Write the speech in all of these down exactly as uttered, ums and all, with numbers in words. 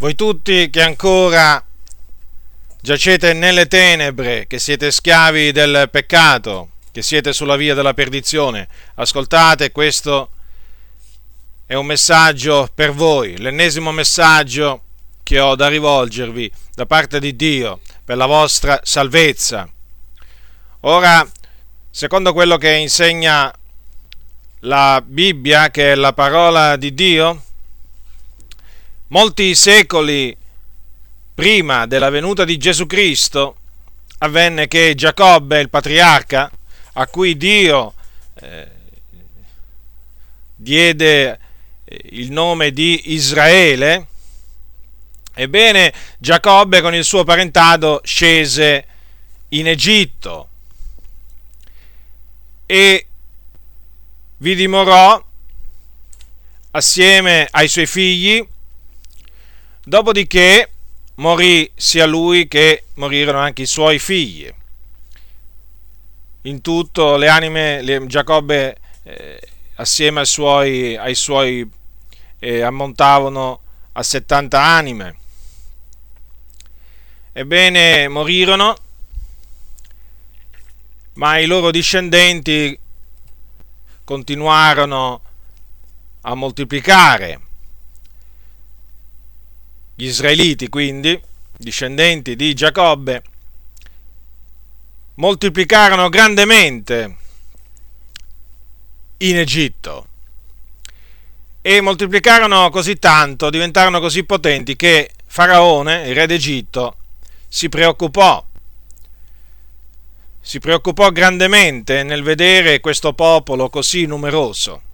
Voi tutti che ancora giacete nelle tenebre, che siete schiavi del peccato, che siete sulla via della perdizione, ascoltate, questo è un messaggio per voi, l'ennesimo messaggio che ho da rivolgervi da parte di Dio per la vostra salvezza. Ora, secondo quello che insegna la Bibbia, che è la parola di Dio, molti secoli prima della venuta di Gesù Cristo avvenne che Giacobbe, il patriarca, a cui Dio eh, diede il nome di Israele, ebbene Giacobbe con il suo parentado scese in Egitto e vi dimorò assieme ai suoi figli, dopodiché morì sia lui che morirono anche i suoi figli. In tutto le anime, le, Giacobbe eh, assieme ai suoi, ai suoi eh, ammontavano a settanta anime. Ebbene, morirono, ma i loro discendenti continuarono a moltiplicare. Gli israeliti, quindi, discendenti di Giacobbe, moltiplicarono grandemente in Egitto e moltiplicarono così tanto, diventarono così potenti che Faraone, il re d'Egitto, si preoccupò. Si preoccupò grandemente nel vedere questo popolo così numeroso.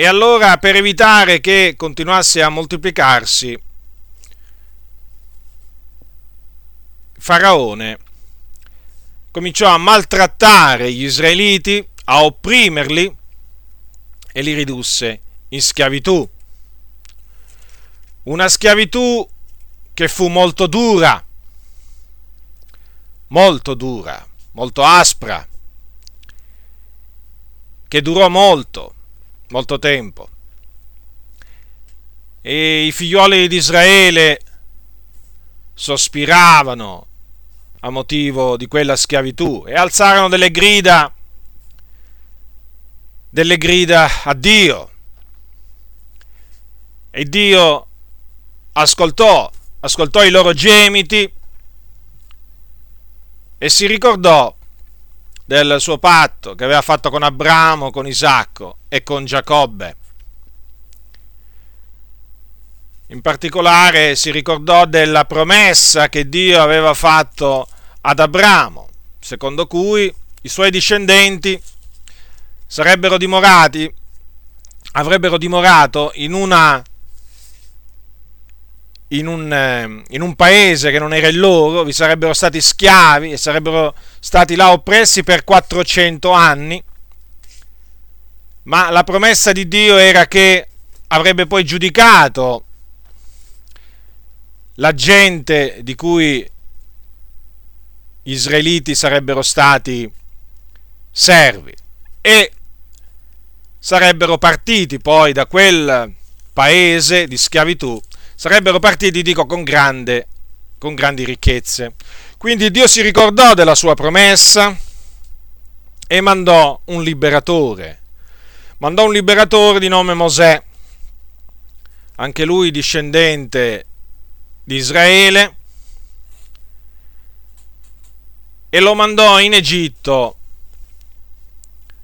E allora, per evitare che continuasse a moltiplicarsi, Faraone cominciò a maltrattare gli israeliti, a opprimerli e li ridusse in schiavitù. Una schiavitù che fu molto dura, molto dura, molto aspra, che durò molto. molto tempo. E i figlioli di Israele sospiravano a motivo di quella schiavitù e alzarono delle grida, delle grida a Dio. E Dio ascoltò, ascoltò i loro gemiti e si ricordò del suo patto che aveva fatto con Abramo, con Isacco e con Giacobbe. In particolare si ricordò della promessa che Dio aveva fatto ad Abramo, secondo cui i suoi discendenti sarebbero dimorati, avrebbero dimorato in una In un, in un paese che non era il loro, vi sarebbero stati schiavi e sarebbero stati là oppressi per quattrocento anni, ma la promessa di Dio era che avrebbe poi giudicato la gente di cui gli israeliti sarebbero stati servi e sarebbero partiti poi da quel paese di schiavitù. Sarebbero partiti, dico, con, grande, con grandi ricchezze. Quindi Dio si ricordò della sua promessa e mandò un liberatore. Mandò un liberatore di nome Mosè, anche lui discendente di Israele, e lo mandò in Egitto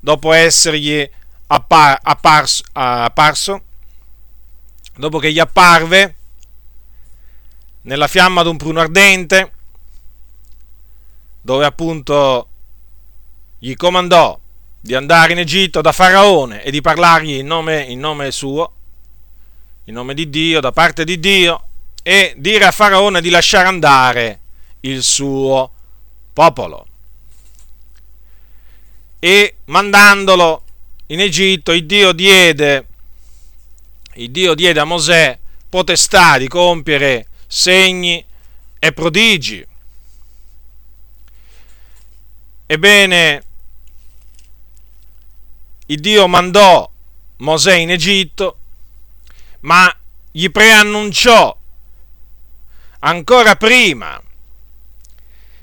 dopo essergli appar- apparso, apparso, dopo che gli apparve nella fiamma d'un pruno ardente, dove appunto gli comandò di andare in Egitto da Faraone e di parlargli in nome, in nome suo, in nome di Dio, da parte di Dio, e dire a Faraone di lasciare andare il suo popolo. E mandandolo in Egitto, il Dio diede, il Dio diede a Mosè potestà di compiere segni e prodigi. Ebbene, il Dio mandò Mosè in Egitto, ma gli preannunciò ancora prima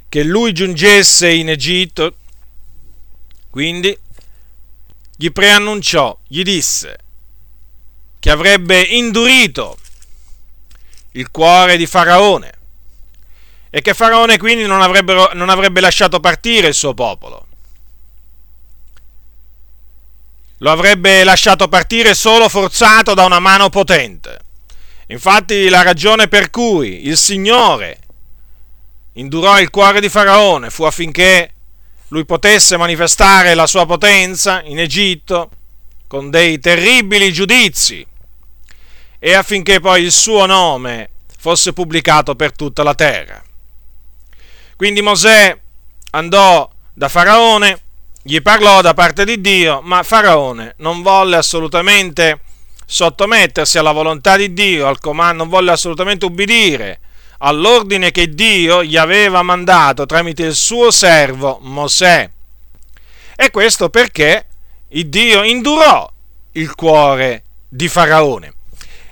che lui giungesse in Egitto, quindi gli preannunciò, gli disse che avrebbe indurito il cuore di Faraone e che Faraone quindi non, non avrebbe lasciato partire il suo popolo. Lo avrebbe lasciato partire solo forzato da una mano potente. Infatti la ragione per cui il Signore indurò il cuore di Faraone fu affinché lui potesse manifestare la sua potenza in Egitto con dei terribili giudizi e affinché poi il suo nome fosse pubblicato per tutta la terra. Quindi Mosè andò da Faraone, gli parlò da parte di Dio, ma Faraone non volle assolutamente sottomettersi alla volontà di Dio, al comando, non volle assolutamente ubbidire all'ordine che Dio gli aveva mandato tramite il suo servo Mosè. E questo perché il Dio indurò il cuore di Faraone.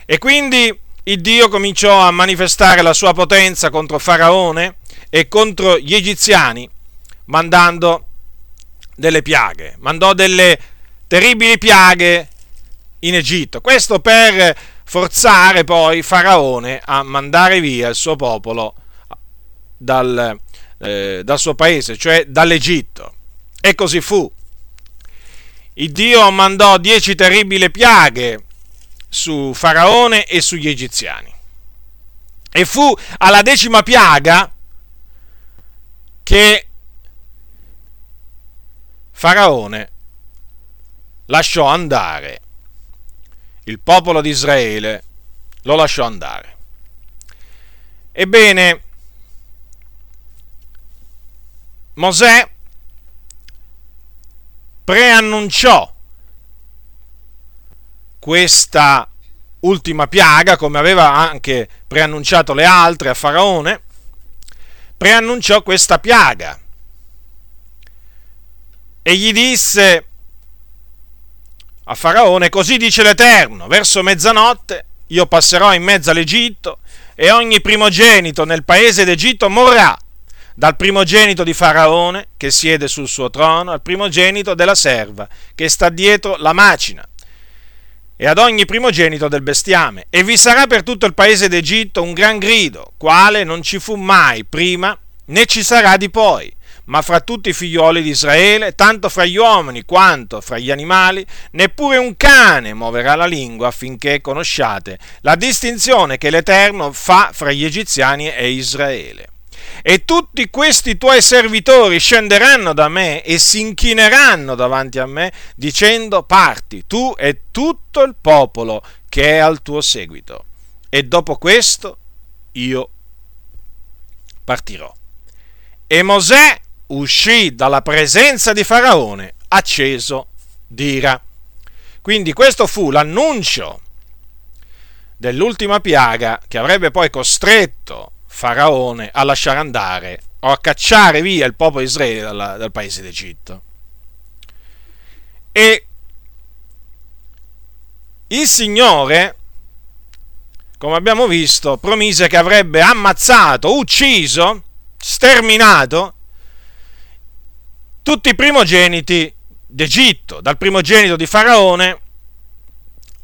E quindi il Dio cominciò a manifestare la sua potenza contro Faraone e contro gli egiziani, mandando delle piaghe, mandò delle terribili piaghe in Egitto. Questo per forzare poi Faraone a mandare via il suo popolo dal, eh, dal suo paese, cioè dall'Egitto. E così fu. Il Dio mandò dieci terribili piaghe su Faraone e sugli egiziani. E fu alla decima piaga che Faraone lasciò andare il popolo di Israele, lo lasciò andare. Ebbene, Mosè preannunciò questa ultima piaga, come aveva anche preannunciato le altre a Faraone, preannunciò questa piaga e gli disse a Faraone: così dice l'Eterno, verso mezzanotte io passerò in mezzo all'Egitto e ogni primogenito nel paese d'Egitto morrà, dal primogenito di Faraone che siede sul suo trono al primogenito della serva che sta dietro la macina e ad ogni primogenito del bestiame, e vi sarà per tutto il paese d'Egitto un gran grido, quale non ci fu mai prima né ci sarà di poi, ma fra tutti i figlioli di Israele, tanto fra gli uomini quanto fra gli animali, neppure un cane muoverà la lingua, affinché conosciate la distinzione che l'Eterno fa fra gli egiziani e Israele. E tutti questi tuoi servitori scenderanno da me e si inchineranno davanti a me, dicendo: parti tu e tutto il popolo che è al tuo seguito. E dopo questo io partirò. E Mosè uscì dalla presenza di Faraone acceso d'ira. Quindi questo fu l'annuncio dell'ultima piaga che avrebbe poi costretto Faraone a lasciare andare o a cacciare via il popolo di Israele dal, dal paese d'Egitto. E il Signore, come abbiamo visto, promise che avrebbe ammazzato, ucciso, sterminato tutti i primogeniti d'Egitto, dal primogenito di Faraone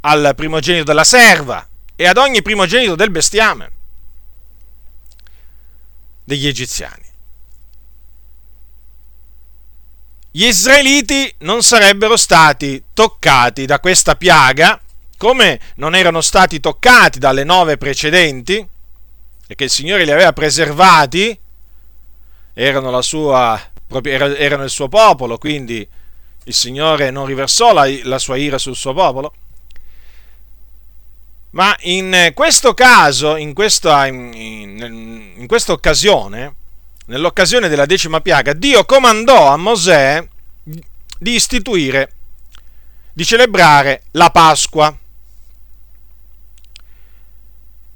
al primogenito della serva e ad ogni primogenito del bestiame degli egiziani. Gli israeliti non sarebbero stati toccati da questa piaga, come non erano stati toccati dalle nove precedenti, perché il Signore li aveva preservati, erano la sua erano il suo popolo, quindi il Signore non riversò la, la sua ira sul suo popolo. Ma in questo caso, in questa, in, in, in questa occasione, nell'occasione della decima piaga, Dio comandò a Mosè di istituire, di celebrare la Pasqua.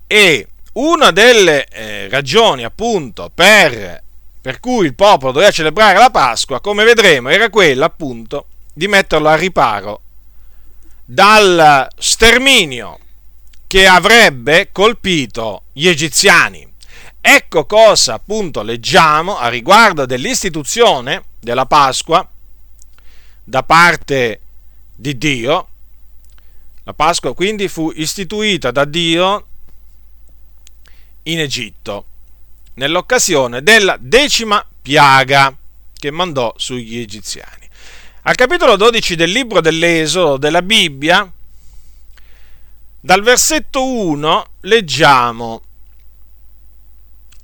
E una delle eh, ragioni, appunto, per per cui il popolo doveva celebrare la Pasqua, come vedremo, era quella appunto di metterlo al riparo dal sterminio che avrebbe colpito gli egiziani. Ecco cosa appunto leggiamo a riguardo dell'istituzione della Pasqua da parte di Dio. La Pasqua quindi fu istituita da Dio in Egitto nell'occasione della decima piaga che mandò sugli egiziani. Al capitolo dodici del libro dell'Esodo della Bibbia, dal versetto uno, leggiamo: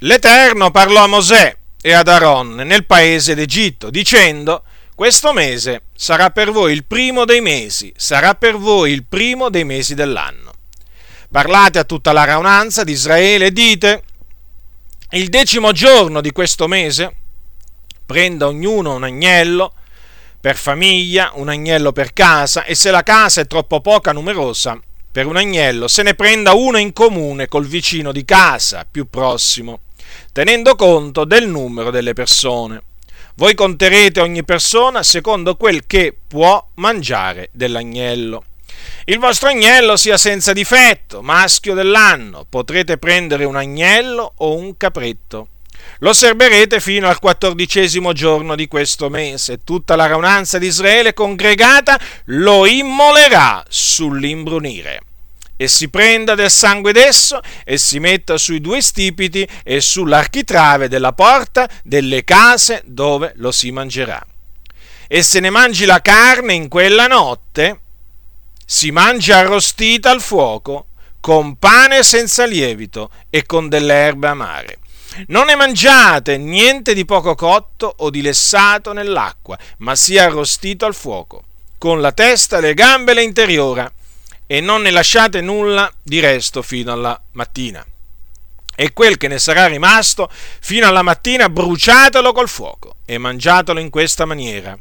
«L'Eterno parlò a Mosè e ad Aaron nel paese d'Egitto, dicendo: Questo mese sarà per voi il primo dei mesi, sarà per voi il primo dei mesi dell'anno. Parlate a tutta la raunanza di Israele e dite: il decimo giorno di questo mese prenda ognuno un agnello per famiglia, un agnello per casa, e se la casa è troppo poca numerosa per un agnello, se ne prenda uno in comune col vicino di casa più prossimo, tenendo conto del numero delle persone. Voi conterete ogni persona secondo quel che può mangiare dell'agnello. Il vostro agnello sia senza difetto, maschio dell'anno, potrete prendere un agnello o un capretto. Lo osserverete fino al quattordicesimo giorno di questo mese. Tutta la raunanza di Israele congregata lo immolerà sull'imbrunire. E si prenda del sangue d'esso e si metta sui due stipiti e sull'architrave della porta delle case dove lo si mangerà. E se ne mangi la carne in quella notte, si mangia arrostita al fuoco, con pane senza lievito e con delle erbe amare. Non ne mangiate niente di poco cotto o di lessato nell'acqua, ma sia arrostito al fuoco, con la testa, le gambe e l'interiora, e non ne lasciate nulla di resto fino alla mattina. E quel che ne sarà rimasto fino alla mattina bruciatelo col fuoco e mangiatelo in questa maniera: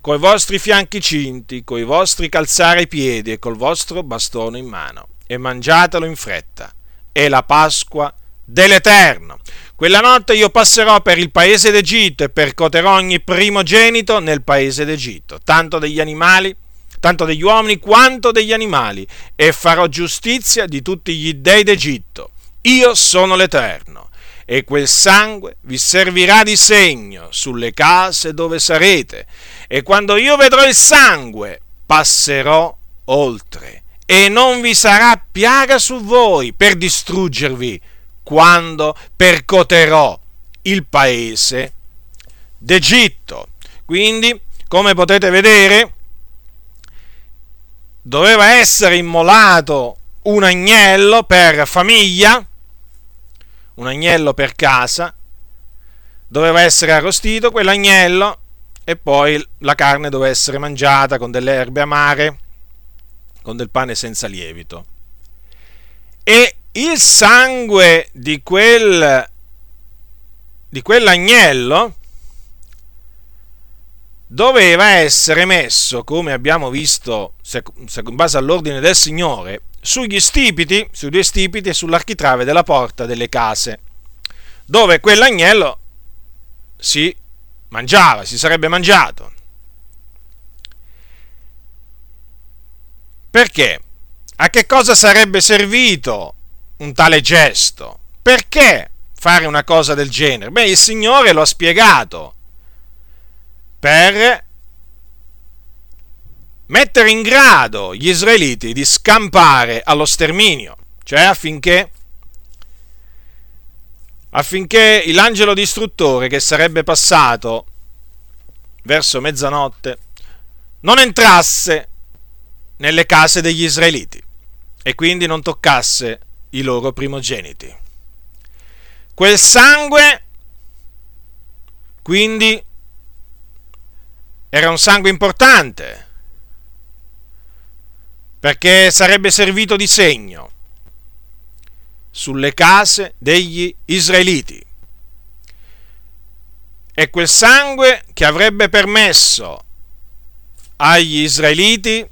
coi vostri fianchi cinti, coi vostri calzari ai piedi e col vostro bastone in mano, e mangiatelo in fretta. È la Pasqua dell'Eterno. Quella notte io passerò per il paese d'Egitto e percoterò ogni primogenito nel paese d'Egitto, tanto degli animali, tanto degli uomini quanto degli animali, e farò giustizia di tutti gli dèi d'Egitto. Io sono l'Eterno, e quel sangue vi servirà di segno sulle case dove sarete, e quando io vedrò il sangue passerò oltre, e non vi sarà piaga su voi per distruggervi, quando percoterò il paese d'Egitto». Quindi, come potete vedere, doveva essere immolato un agnello per famiglia, un agnello per casa, doveva essere arrostito quell'agnello e poi la carne doveva essere mangiata con delle erbe amare, con del pane senza lievito. E il sangue di quel di quell'agnello doveva essere messo, come abbiamo visto in base all'ordine del Signore, sugli stipiti, sui due stipiti e sull'architrave della porta delle case, dove quell'agnello si mangiava, si sarebbe mangiato. Perché? A che cosa sarebbe servito un tale gesto? Perché fare una cosa del genere? Beh, il Signore lo ha spiegato: per mettere in grado gli israeliti di scampare allo sterminio, cioè affinché affinché l'angelo distruttore che sarebbe passato verso mezzanotte non entrasse nelle case degli israeliti e quindi non toccasse i loro primogeniti. Quel sangue, quindi, era un sangue importante, perché sarebbe servito di segno sulle case degli israeliti. E quel sangue che avrebbe permesso agli israeliti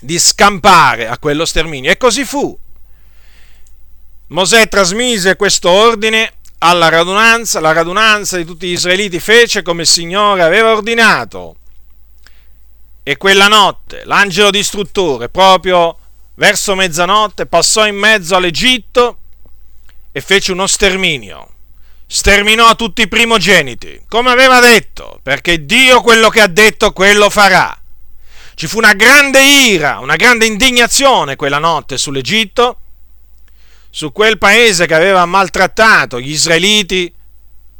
di scampare a quello sterminio. E così fu. Mosè trasmise questo ordine alla radunanza, la radunanza di tutti gli israeliti fece come il Signore aveva ordinato, e quella notte l'angelo distruttore, proprio verso mezzanotte, passò in mezzo all'Egitto e fece uno sterminio. Sterminò tutti i primogeniti, come aveva detto, perché Dio quello che ha detto, quello farà. Ci fu una grande ira, una grande indignazione quella notte sull'Egitto, su quel paese che aveva maltrattato gli israeliti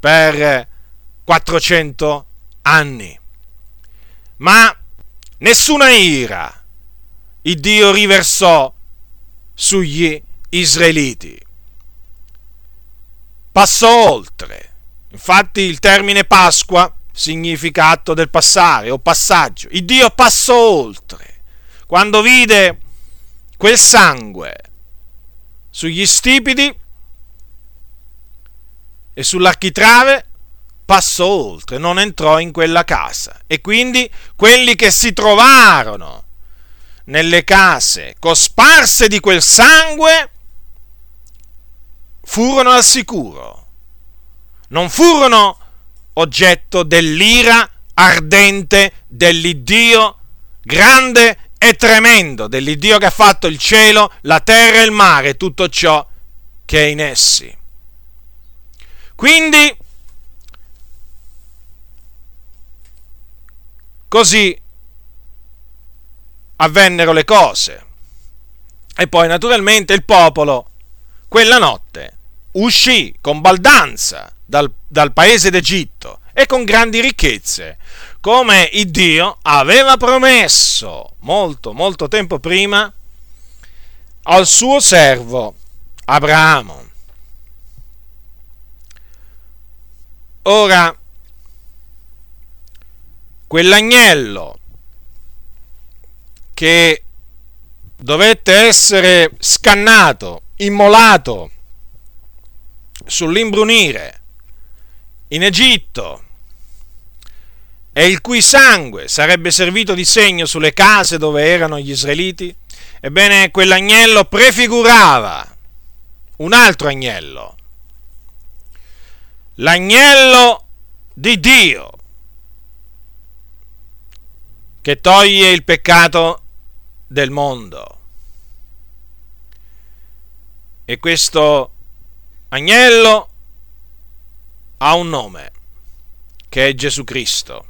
per quattrocento anni. Ma nessuna ira il Dio riversò sugli israeliti. Passò oltre. Infatti il termine Pasqua significa atto del passare o passaggio. Il Dio passò oltre. Quando vide quel sangue sugli stipiti e sull'architrave, passò oltre, non entrò in quella casa. E quindi quelli che si trovarono nelle case cosparse di quel sangue furono al sicuro, non furono oggetto dell'ira ardente dell'Iddio grande e tremendo, dell'Iddio che ha fatto il cielo, la terra e il mare e tutto ciò che è in essi. Quindi, così avvennero le cose. E poi, naturalmente, il popolo quella notte uscì con baldanza dal, dal paese d'Egitto e con grandi ricchezze, come il Dio aveva promesso molto, molto tempo prima al suo servo Abramo. Ora, quell'agnello che dovette essere scannato, immolato sull'imbrunire in Egitto e il cui sangue sarebbe servito di segno sulle case dove erano gli israeliti, ebbene quell'agnello prefigurava un altro agnello, l'agnello di Dio che toglie il peccato del mondo. E questo agnello ha un nome, che è Gesù Cristo.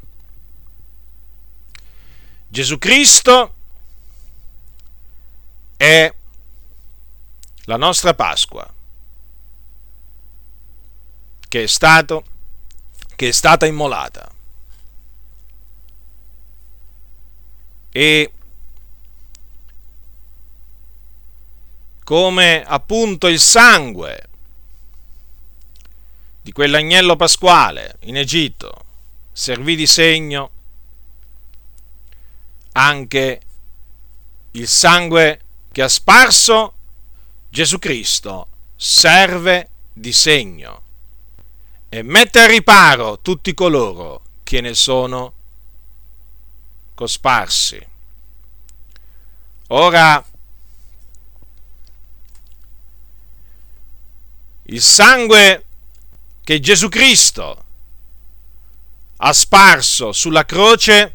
Gesù Cristo è la nostra Pasqua, che è stato, che è stata immolata. E come appunto il sangue di quell'agnello pasquale in Egitto servì di segno, anche il sangue che ha sparso Gesù Cristo serve di segno e mette a riparo tutti coloro che ne sono cosparsi. Ora, il sangue che Gesù Cristo ha sparso sulla croce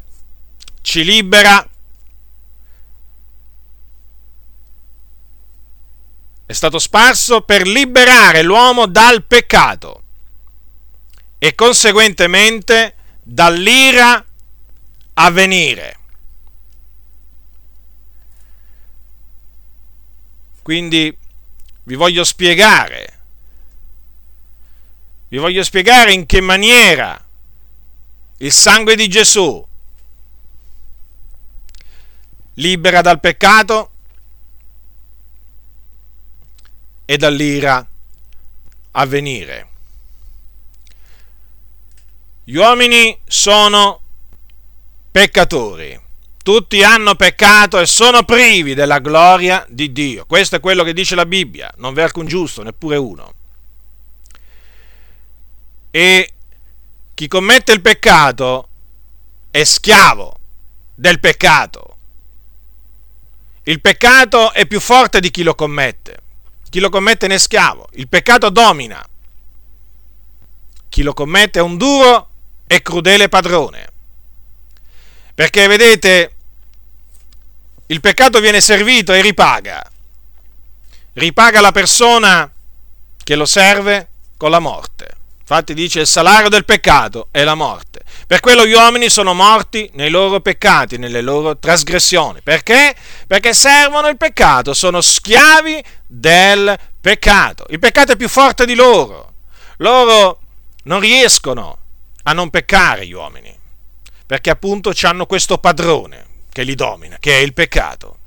ci libera, è stato sparso per liberare l'uomo dal peccato e conseguentemente dall'ira a venire. Quindi vi voglio spiegare Vi voglio spiegare in che maniera il sangue di Gesù libera dal peccato e dall'ira a venire. Gli uomini sono peccatori, tutti hanno peccato e sono privi della gloria di Dio. Questo è quello che dice la Bibbia, non v'è alcun giusto, neppure uno. E chi commette il peccato è schiavo del peccato. Il peccato è più forte di chi lo commette. Chi lo commette ne è schiavo. Il peccato domina. Chi lo commette è un duro e crudele padrone. Perché vedete, il peccato viene servito e ripaga. Ripaga la persona che lo serve con la morte. Infatti dice: il salario del peccato è la morte. Per quello gli uomini sono morti nei loro peccati, nelle loro trasgressioni. Perché? Perché servono il peccato, sono schiavi del peccato. Il peccato è più forte di loro. Loro non riescono a non peccare, gli uomini, perché appunto hanno questo padrone che li domina, che è il peccato.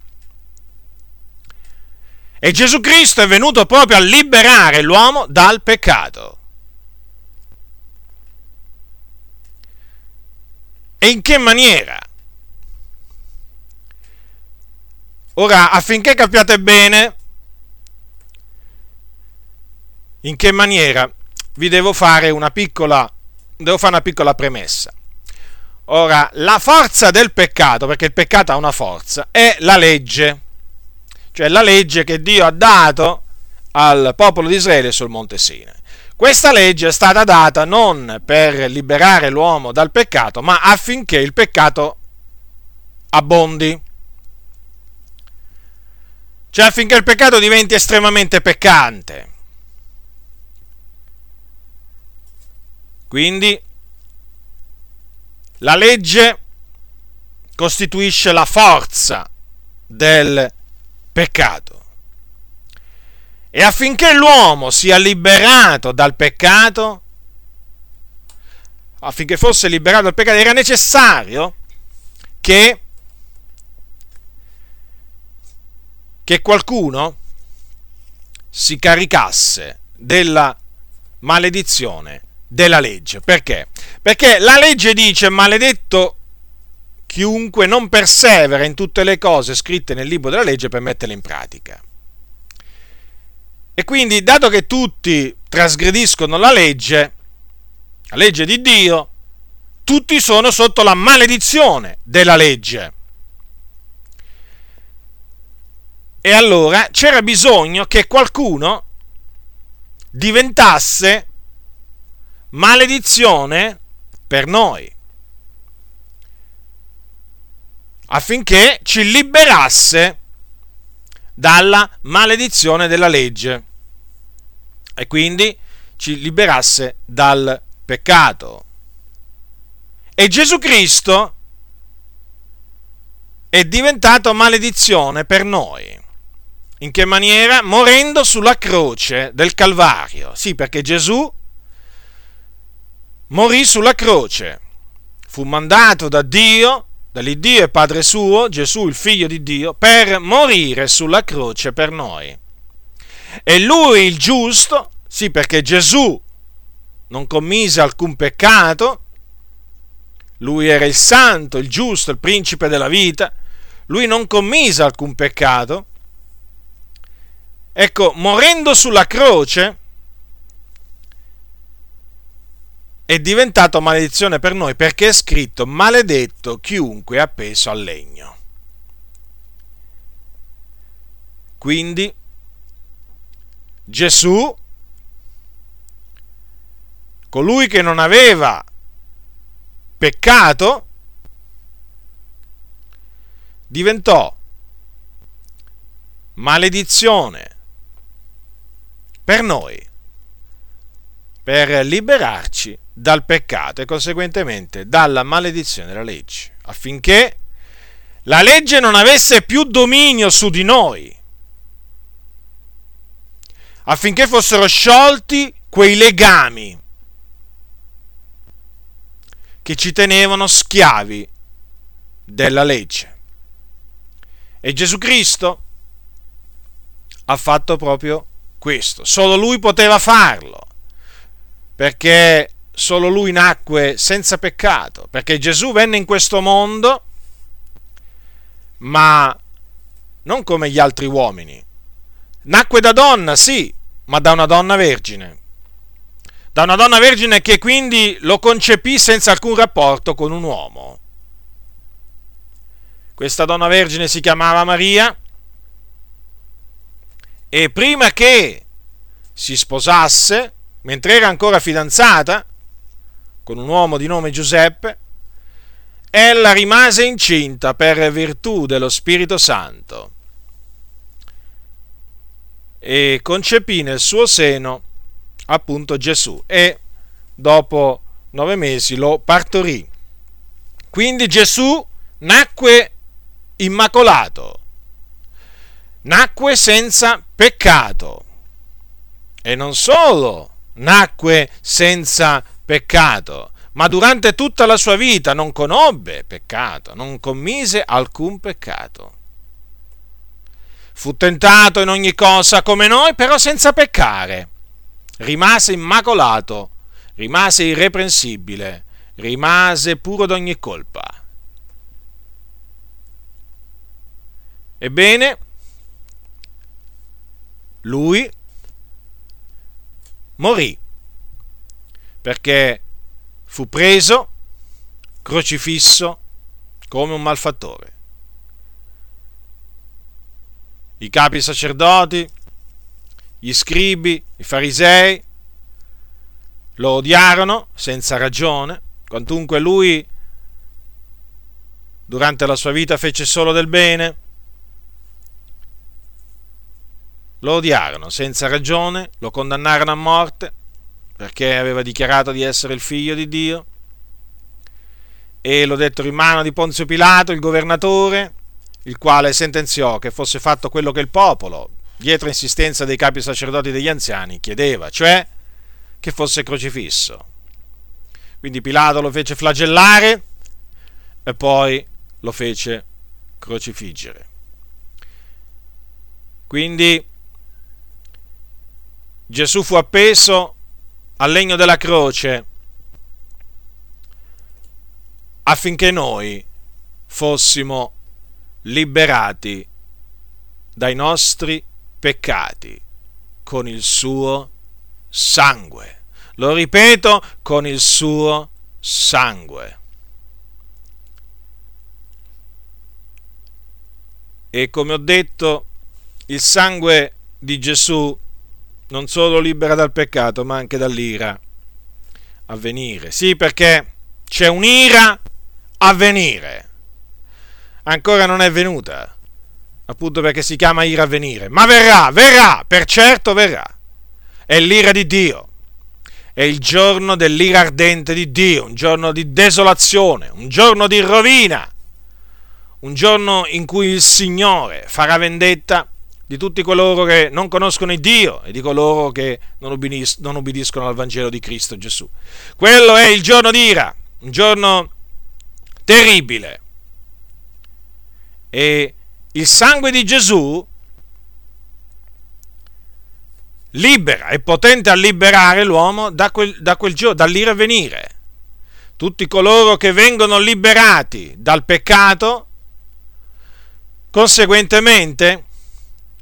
E Gesù Cristo è venuto proprio a liberare l'uomo dal peccato. E in che maniera? Ora, affinché capiate bene in che maniera, vi devo fare una piccola, devo fare una piccola premessa. Ora, la forza del peccato, perché il peccato ha una forza, è la legge, cioè la legge che Dio ha dato al popolo di Israele sul Monte Sinai. Questa legge è stata data non per liberare l'uomo dal peccato, ma affinché il peccato abbondi. Cioè affinché il peccato diventi estremamente peccante. Quindi la legge costituisce la forza del peccato. E affinché l'uomo sia liberato dal peccato, affinché fosse liberato dal peccato, era necessario che, che qualcuno si caricasse della maledizione della legge. Perché? Perché la legge dice: maledetto chiunque non persevera in tutte le cose scritte nel libro della legge per metterle in pratica. E quindi, dato che tutti trasgrediscono la legge, la legge di Dio, tutti sono sotto la maledizione della legge. E allora c'era bisogno che qualcuno diventasse maledizione per noi, affinché ci liberasse dalla maledizione della legge e quindi ci liberasse dal peccato. E Gesù Cristo è diventato maledizione per noi. In che maniera? Morendo sulla croce del Calvario. Sì, perché Gesù morì sulla croce, fu mandato da Dio, dall'Iddio e Padre suo, Gesù il Figlio di Dio, per morire sulla croce per noi. E lui il giusto, sì, perché Gesù non commise alcun peccato, lui era il santo, il giusto, il principe della vita, lui non commise alcun peccato. Ecco, morendo sulla croce è diventato maledizione per noi, perché è scritto: maledetto chiunque è appeso al legno. Quindi Gesù, colui che non aveva peccato, diventò maledizione per noi, per liberarci dal peccato e conseguentemente dalla maledizione della legge, affinché la legge non avesse più dominio su di noi, affinché fossero sciolti quei legami che ci tenevano schiavi della legge. E Gesù Cristo ha fatto proprio questo, solo lui poteva farlo, perché solo lui nacque senza peccato, perché Gesù venne in questo mondo, ma non come gli altri uomini. Nacque da donna, sì, ma da una donna vergine. Da una donna vergine che quindi lo concepì senza alcun rapporto con un uomo. Questa donna vergine si chiamava Maria, e prima che si sposasse, mentre era ancora fidanzata con un uomo di nome Giuseppe, ella rimase incinta per virtù dello Spirito Santo e concepì nel suo seno appunto Gesù, e dopo nove mesi lo partorì. Quindi Gesù nacque immacolato, nacque senza peccato, e non solo nacque senza peccato, ma durante tutta la sua vita non conobbe peccato, non commise alcun peccato. Fu tentato in ogni cosa come noi, però senza peccare. Rimase immacolato, rimase irreprensibile, rimase puro d'ogni colpa. Ebbene, lui morì perché fu preso, crocifisso come un malfattore. I capi sacerdoti, gli scribi, i farisei lo odiarono senza ragione, quantunque lui durante la sua vita fece solo del bene. Lo odiarono senza ragione, lo condannarono a morte perché aveva dichiarato di essere il figlio di Dio, e lo dettero in mano di Ponzio Pilato, il governatore, il quale sentenziò che fosse fatto quello che il popolo, dietro insistenza dei capi sacerdoti e degli anziani, chiedeva, cioè che fosse crocifisso. Quindi Pilato lo fece flagellare e poi lo fece crocifiggere. Quindi Gesù fu appeso al legno della croce affinché noi fossimo liberati dai nostri peccati con il suo sangue. Lo ripeto, con il suo sangue. E come ho detto, il sangue di Gesù non solo libera dal peccato, ma anche dall'ira a venire. Sì, perché c'è un'ira a venire. Ancora non è venuta, appunto perché si chiama ira a venire. Ma verrà, verrà, per certo verrà. È l'ira di Dio. È il giorno dell'ira ardente di Dio, un giorno di desolazione, un giorno di rovina, un giorno in cui il Signore farà vendetta di tutti coloro che non conoscono il Dio e di coloro che non obbediscono, non obbediscono al Vangelo di Cristo Gesù. Quello è il giorno di ira, un giorno terribile. E il sangue di Gesù libera, è potente a liberare l'uomo da quel, da quel giorno, dall'ira a venire. Tutti coloro che vengono liberati dal peccato, conseguentemente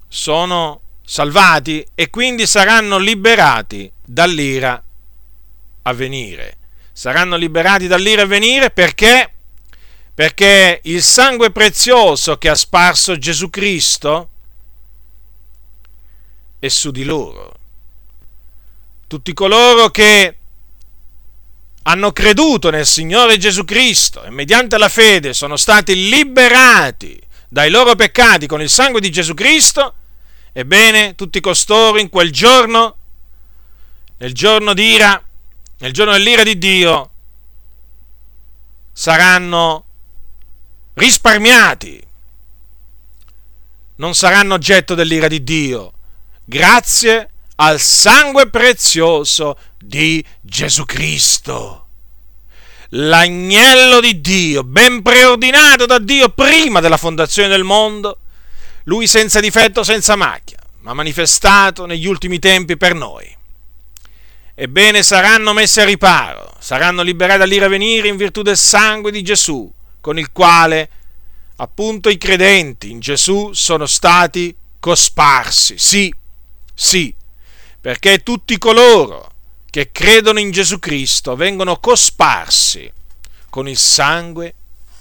sono salvati e quindi saranno liberati dall'ira a venire. Saranno liberati dall'ira a venire perché? Perché il sangue prezioso che ha sparso Gesù Cristo è su di loro. Tutti coloro che hanno creduto nel Signore Gesù Cristo e mediante la fede sono stati liberati dai loro peccati con il sangue di Gesù Cristo, ebbene, tutti costoro in quel giorno, nel giorno d'ira, nel giorno dell'ira di Dio, saranno risparmiati, non saranno oggetto dell'ira di Dio, grazie al sangue prezioso di Gesù Cristo. L'agnello di Dio, ben preordinato da Dio prima della fondazione del mondo, lui senza difetto, senza macchia, ma manifestato negli ultimi tempi per noi. Ebbene, saranno messi a riparo, saranno liberati dall'ira a venire in virtù del sangue di Gesù, con il quale appunto i credenti in Gesù sono stati cosparsi. Sì, sì, perché tutti coloro che credono in Gesù Cristo vengono cosparsi con il sangue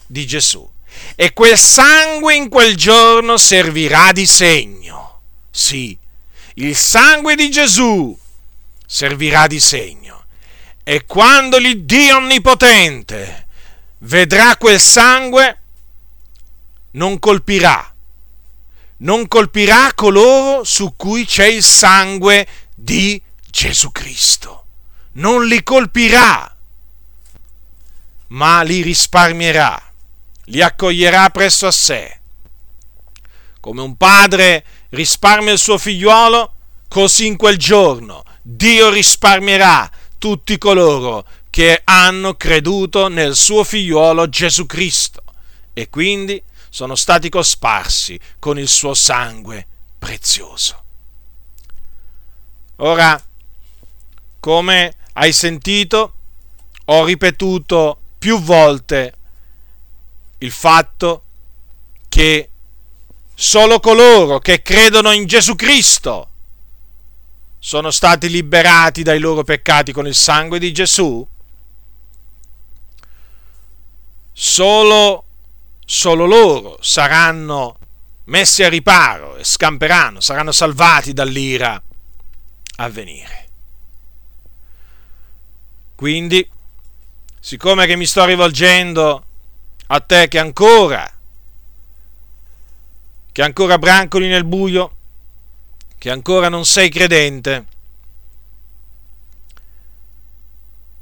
di Gesù. E quel sangue in quel giorno servirà di segno. Sì, il sangue di Gesù servirà di segno. E quando l'Iddio Onnipotente vedrà quel sangue, non colpirà. Non colpirà coloro su cui c'è il sangue di Gesù Cristo. Non li colpirà, ma li risparmierà, li accoglierà presso a sé. Come un padre risparmia il suo figliuolo, così in quel giorno Dio risparmierà tutti coloro che hanno creduto nel suo figliuolo Gesù Cristo e quindi sono stati cosparsi con il suo sangue prezioso. Ora, come hai sentito, ho ripetuto più volte il fatto che solo coloro che credono in Gesù Cristo sono stati liberati dai loro peccati con il sangue di Gesù. Solo Solo loro saranno messi a riparo e scamperanno, saranno salvati dall'ira a venire. Quindi, siccome che mi sto rivolgendo a te che ancora, che ancora brancoli nel buio, che ancora non sei credente,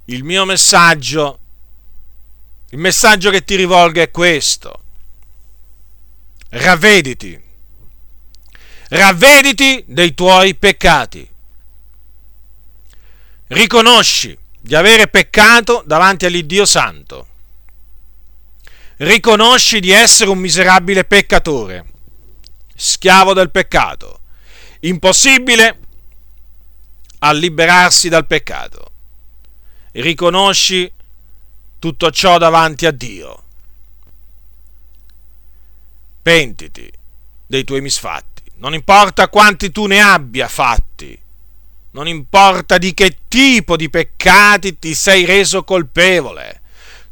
il mio messaggio Il messaggio che ti rivolgo è questo: ravvediti, ravvediti dei tuoi peccati, riconosci di avere peccato davanti all'Iddio Santo, riconosci di essere un miserabile peccatore, schiavo del peccato, impossibile a liberarsi dal peccato, riconosci tutto ciò davanti a Dio. Pentiti dei tuoi misfatti. Non importa quanti tu ne abbia fatti, non importa di che tipo di peccati ti sei reso colpevole,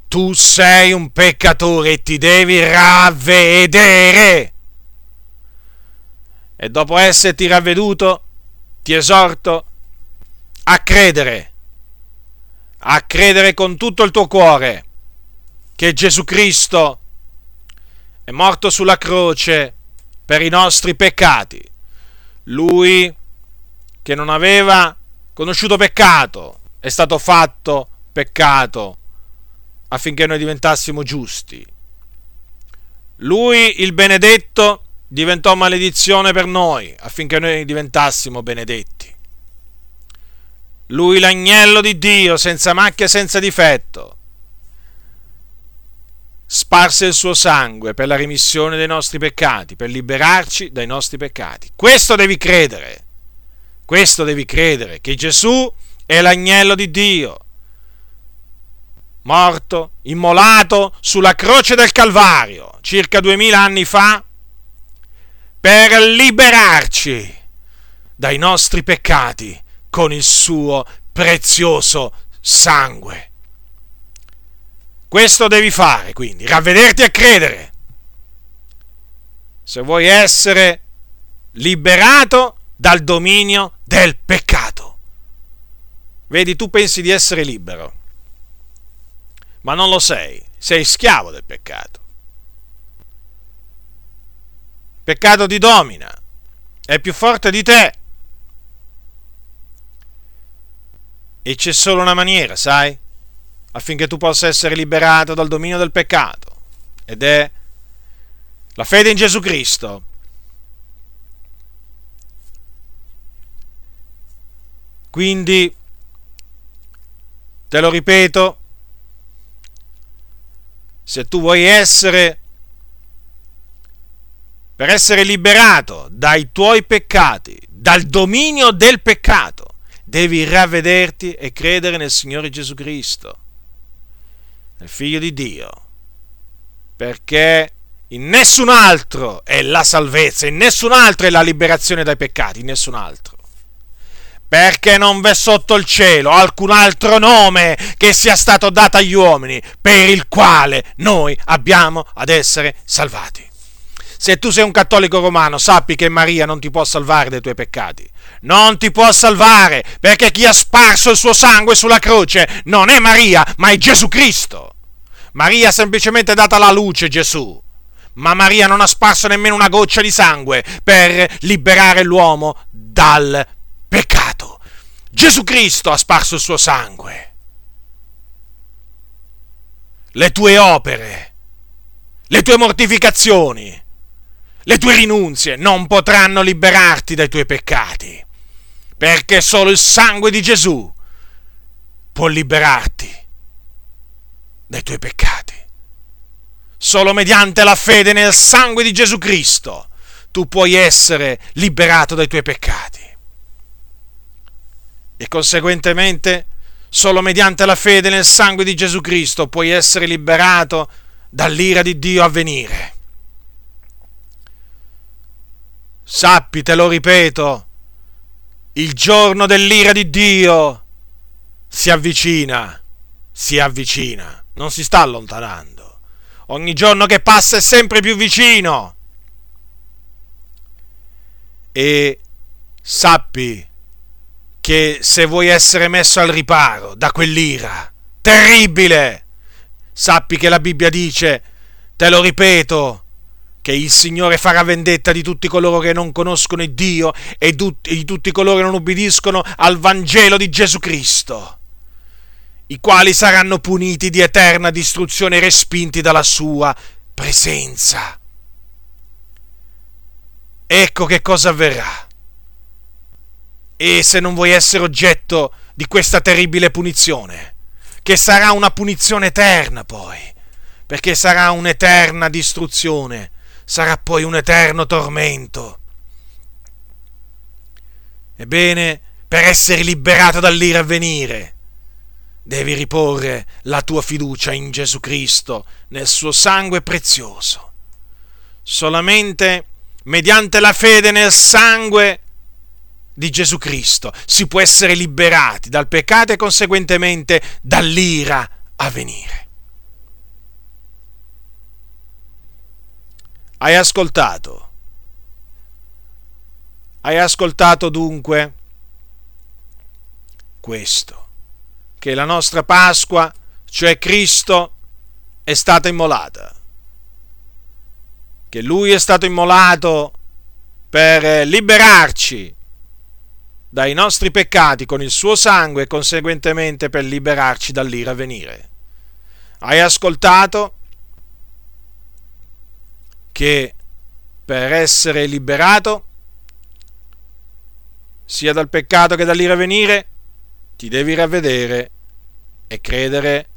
tu sei un peccatore e ti devi ravvedere. E dopo esserti ravveduto, ti esorto a credere a credere con tutto il tuo cuore che Gesù Cristo è morto sulla croce per i nostri peccati. Lui che non aveva conosciuto peccato è stato fatto peccato affinché noi diventassimo giusti. Lui, il benedetto, diventò maledizione per noi affinché noi diventassimo benedetti. Lui, l'agnello di Dio, senza macchia e senza difetto, sparse il suo sangue per la remissione dei nostri peccati, per liberarci dai nostri peccati. Questo devi credere, questo devi credere, che Gesù è l'agnello di Dio, morto, immolato sulla croce del Calvario, circa duemila anni fa, per liberarci dai nostri peccati, con il suo prezioso sangue. Questo devi fare, quindi, ravvederti e credere. Se vuoi essere liberato dal dominio del peccato. Vedi, tu pensi di essere libero, ma non lo sei, sei schiavo del peccato. Il peccato ti domina, è più forte di te. E c'è solo una maniera, sai, affinché tu possa essere liberato dal dominio del peccato, ed è la fede in Gesù Cristo. Quindi, te lo ripeto, se tu vuoi essere, per essere liberato dai tuoi peccati, dal dominio del peccato, devi ravvederti e credere nel Signore Gesù Cristo, nel Figlio di Dio, perché in nessun altro è la salvezza, in nessun altro è la liberazione dai peccati, in nessun altro. Perché non v'è sotto il cielo alcun altro nome che sia stato dato agli uomini per il quale noi abbiamo ad essere salvati. Se tu sei un cattolico romano, sappi che Maria non ti può salvare dai tuoi peccati. Non ti può salvare, perché chi ha sparso il suo sangue sulla croce non è Maria, ma è Gesù Cristo. Maria ha semplicemente data alla luce Gesù, ma Maria non ha sparso nemmeno una goccia di sangue per liberare l'uomo dal peccato. Gesù Cristo ha sparso il suo sangue. Le tue opere, le tue mortificazioni, le tue rinunzie non potranno liberarti dai tuoi peccati, perché solo il sangue di Gesù può liberarti dai tuoi peccati. Solo mediante la fede nel sangue di Gesù Cristo tu puoi essere liberato dai tuoi peccati. E conseguentemente, solo mediante la fede nel sangue di Gesù Cristo puoi essere liberato dall'ira di Dio a venire. Sappi, te lo ripeto, il giorno dell'ira di Dio si avvicina, si avvicina, non si sta allontanando. Ogni giorno che passa è sempre più vicino. E sappi che se vuoi essere messo al riparo da quell'ira terribile, sappi che la Bibbia dice, te lo ripeto, che il Signore farà vendetta di tutti coloro che non conoscono il Dio e di tutti coloro che non ubbidiscono al Vangelo di Gesù Cristo, i quali saranno puniti di eterna distruzione e respinti dalla sua presenza. Ecco che cosa avverrà. E se non vuoi essere oggetto di questa terribile punizione, che sarà una punizione eterna poi, perché sarà un'eterna distruzione, sarà poi un eterno tormento. Ebbene, per essere liberato dall'ira a venire, devi riporre la tua fiducia in Gesù Cristo, nel suo sangue prezioso. Solamente mediante la fede nel sangue di Gesù Cristo si può essere liberati dal peccato e conseguentemente dall'ira a venire. Hai ascoltato? Hai ascoltato dunque questo, che la nostra Pasqua, cioè Cristo, è stata immolata, che Lui è stato immolato per liberarci dai nostri peccati con il suo sangue e conseguentemente per liberarci dall'ira a venire. Hai ascoltato che per essere liberato sia dal peccato che dall'ira a venire ti devi ravvedere e credere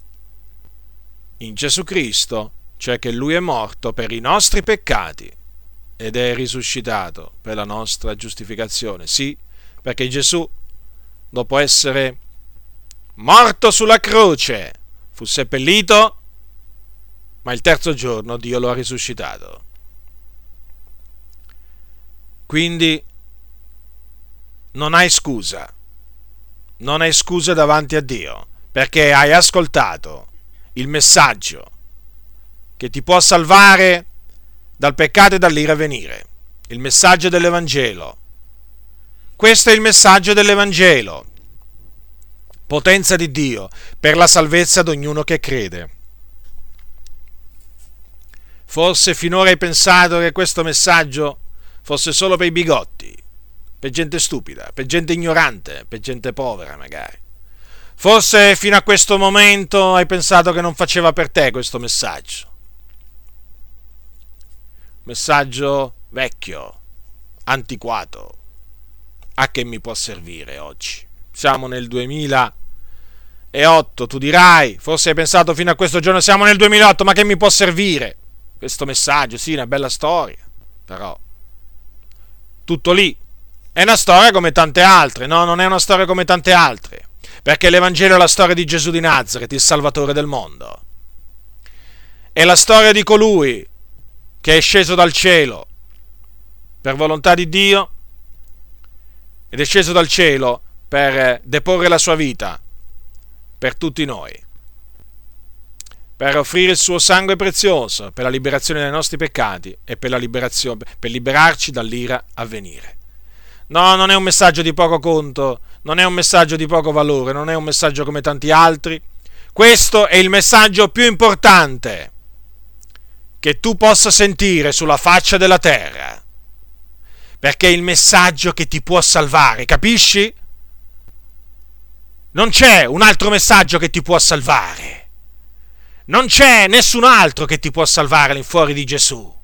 in Gesù Cristo, cioè che Lui è morto per i nostri peccati ed è risuscitato per la nostra giustificazione. Sì, perché Gesù, dopo essere morto sulla croce, fu seppellito, ma il terzo giorno Dio lo ha risuscitato. Quindi non hai scusa. Non hai scusa davanti a Dio, perché hai ascoltato il messaggio che ti può salvare dal peccato e dall'ira a venire, il messaggio dell'Evangelo. Questo è il messaggio dell'Evangelo, potenza di Dio per la salvezza di ognuno che crede. Forse finora hai pensato che questo messaggio fosse solo per i bigotti, per gente stupida, per gente ignorante, per gente povera magari. Forse fino a questo momento hai pensato che non faceva per te questo messaggio. Messaggio vecchio, antiquato. A che mi può servire oggi? Siamo nel duemilaotto, tu dirai, forse hai pensato fino a questo giorno, siamo nel duemilaotto, ma che mi può servire questo messaggio? Sì, una bella storia, però tutto lì. È una storia come tante altre, no? Non è una storia come tante altre, perché l'Evangelo è la storia di Gesù di Nazaret, il Salvatore del mondo. È la storia di colui che è sceso dal cielo per volontà di Dio ed è sceso dal cielo per deporre la sua vita per tutti noi, per offrire il suo sangue prezioso per la liberazione dei nostri peccati e per la liberazione, per liberarci dall'ira a venire. No, non è un messaggio di poco conto, non è un messaggio di poco valore, non è un messaggio come tanti altri. Questo è il messaggio più importante che tu possa sentire sulla faccia della terra, perché è il messaggio che ti può salvare, capisci? Non c'è un altro messaggio che ti può salvare, non c'è nessun altro che ti può salvare all'infuori di Gesù.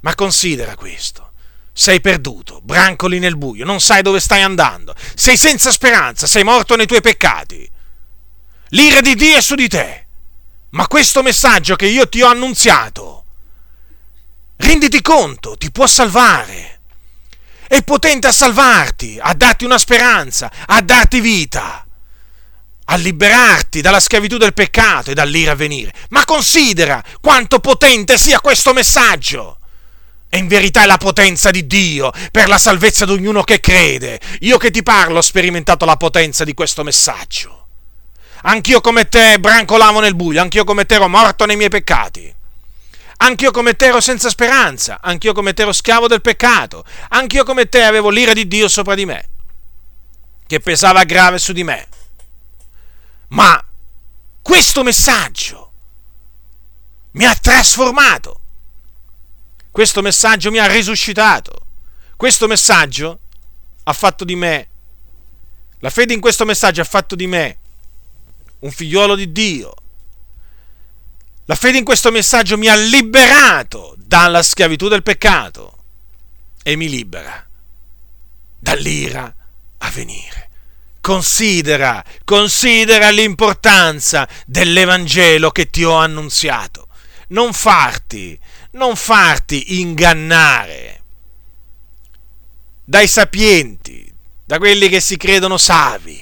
Ma considera questo: sei perduto, brancoli nel buio, non sai dove stai andando, sei senza speranza, sei morto nei tuoi peccati, l'ira di Dio è su di te. Ma questo messaggio che io ti ho annunziato, renditi conto, ti può salvare, è potente a salvarti, a darti una speranza, a darti vita, a liberarti dalla schiavitù del peccato e dall'ira a venire. Ma considera quanto potente sia questo messaggio. E in verità è la potenza di Dio per la salvezza di ognuno che crede. Io che ti parlo ho sperimentato la potenza di questo messaggio. Anch'io come te brancolavo nel buio, anch'io come te ero morto nei miei peccati, anch'io come te ero senza speranza, anch'io come te ero schiavo del peccato, anch'io come te avevo l'ira di Dio sopra di me, che pesava grave su di me. Ma questo messaggio mi ha trasformato. Questo messaggio mi ha risuscitato. Questo messaggio ha fatto di me, la fede in questo messaggio ha fatto di me un figliolo di Dio. La fede in questo messaggio mi ha liberato dalla schiavitù del peccato e mi libera dall'ira a venire. Considera, considera l'importanza dell'Evangelo che ti ho annunziato. Non farti Non farti ingannare dai sapienti, da quelli che si credono savi.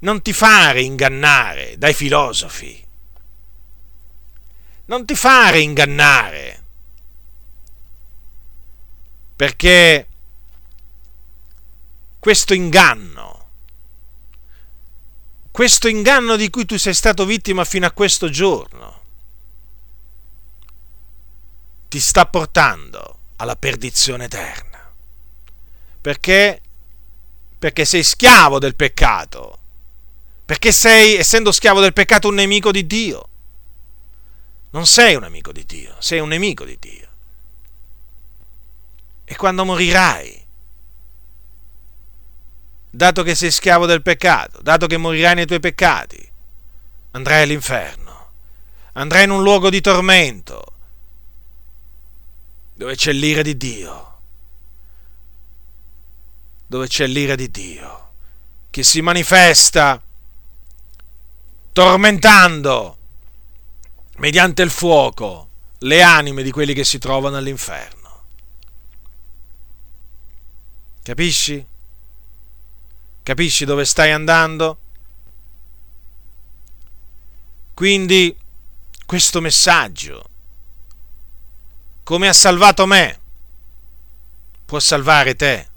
Non ti fare ingannare dai filosofi. Non ti fare ingannare, perché questo inganno, questo inganno di cui tu sei stato vittima fino a questo giorno, ti sta portando alla perdizione eterna. Perché? Perché sei schiavo del peccato. Perché sei, essendo schiavo del peccato, un nemico di Dio. Non sei un amico di Dio, sei un nemico di Dio. E quando morirai, dato che sei schiavo del peccato, dato che morirai nei tuoi peccati, andrai all'inferno, andrai in un luogo di tormento, dove c'è l'ira di Dio, dove c'è l'ira di Dio, che si manifesta tormentando mediante il fuoco le anime di quelli che si trovano all'inferno. Capisci? Capisci dove stai andando? Quindi questo messaggio, come ha salvato me, può salvare te.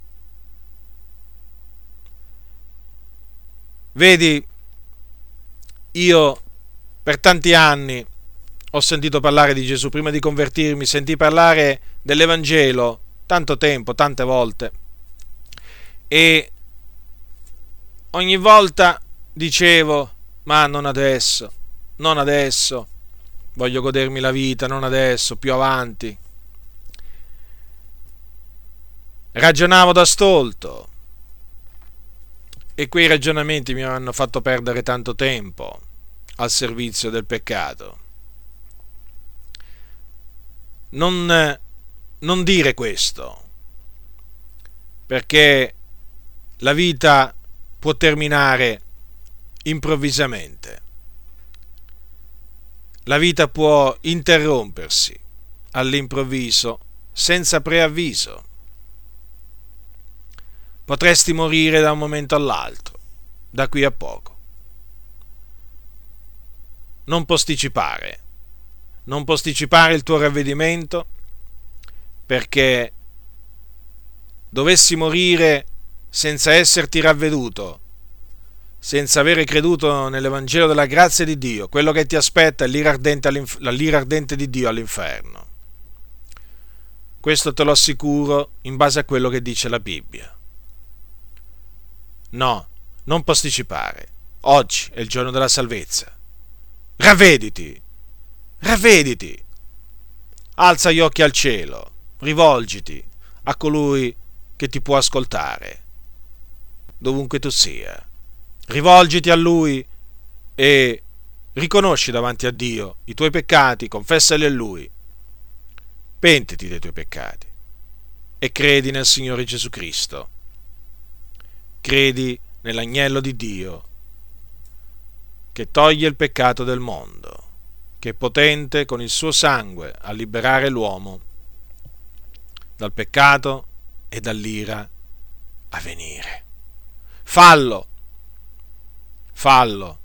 Vedi, io per tanti anni ho sentito parlare di Gesù. Prima di convertirmi sentii parlare dell'Evangelo tanto tempo, tante volte, e ogni volta dicevo: ma non adesso, non adesso, voglio godermi la vita, non adesso, più avanti. Ragionavo da stolto e quei ragionamenti mi hanno fatto perdere tanto tempo al servizio del peccato. Non, non dire questo, perché la vita può terminare improvvisamente. La vita può interrompersi all'improvviso, senza preavviso. Potresti morire da un momento all'altro, da qui a poco. Non posticipare, non posticipare il tuo ravvedimento, perché dovessi morire senza esserti ravveduto, senza avere creduto nell'Evangelo della grazia di Dio, quello che ti aspetta è l'ira ardente, la l'ira ardente di Dio all'inferno. Questo te lo assicuro in base a quello che dice la Bibbia. No, non posticipare. Oggi è il giorno della salvezza. Ravvediti! Ravvediti! Alza gli occhi al cielo, rivolgiti a colui che ti può ascoltare, dovunque tu sia. Rivolgiti a Lui e riconosci davanti a Dio i tuoi peccati, confessali a Lui, pentiti dei tuoi peccati e credi nel Signore Gesù Cristo. Credi nell'agnello di Dio che toglie il peccato del mondo, che è potente con il suo sangue a liberare l'uomo dal peccato e dall'ira a venire. Fallo, fallo,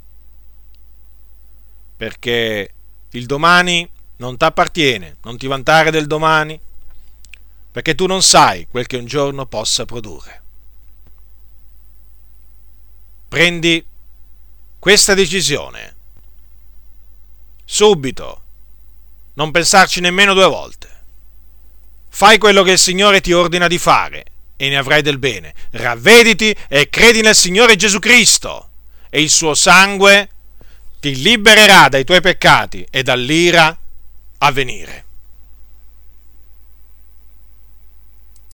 perché il domani non t'appartiene, non ti vantare del domani, perché tu non sai quel che un giorno possa produrre. Prendi questa decisione subito, non pensarci nemmeno due volte. Fai quello che il Signore ti ordina di fare e ne avrai del bene. Ravvediti e credi nel Signore Gesù Cristo e il suo sangue ti libererà dai tuoi peccati e dall'ira a venire.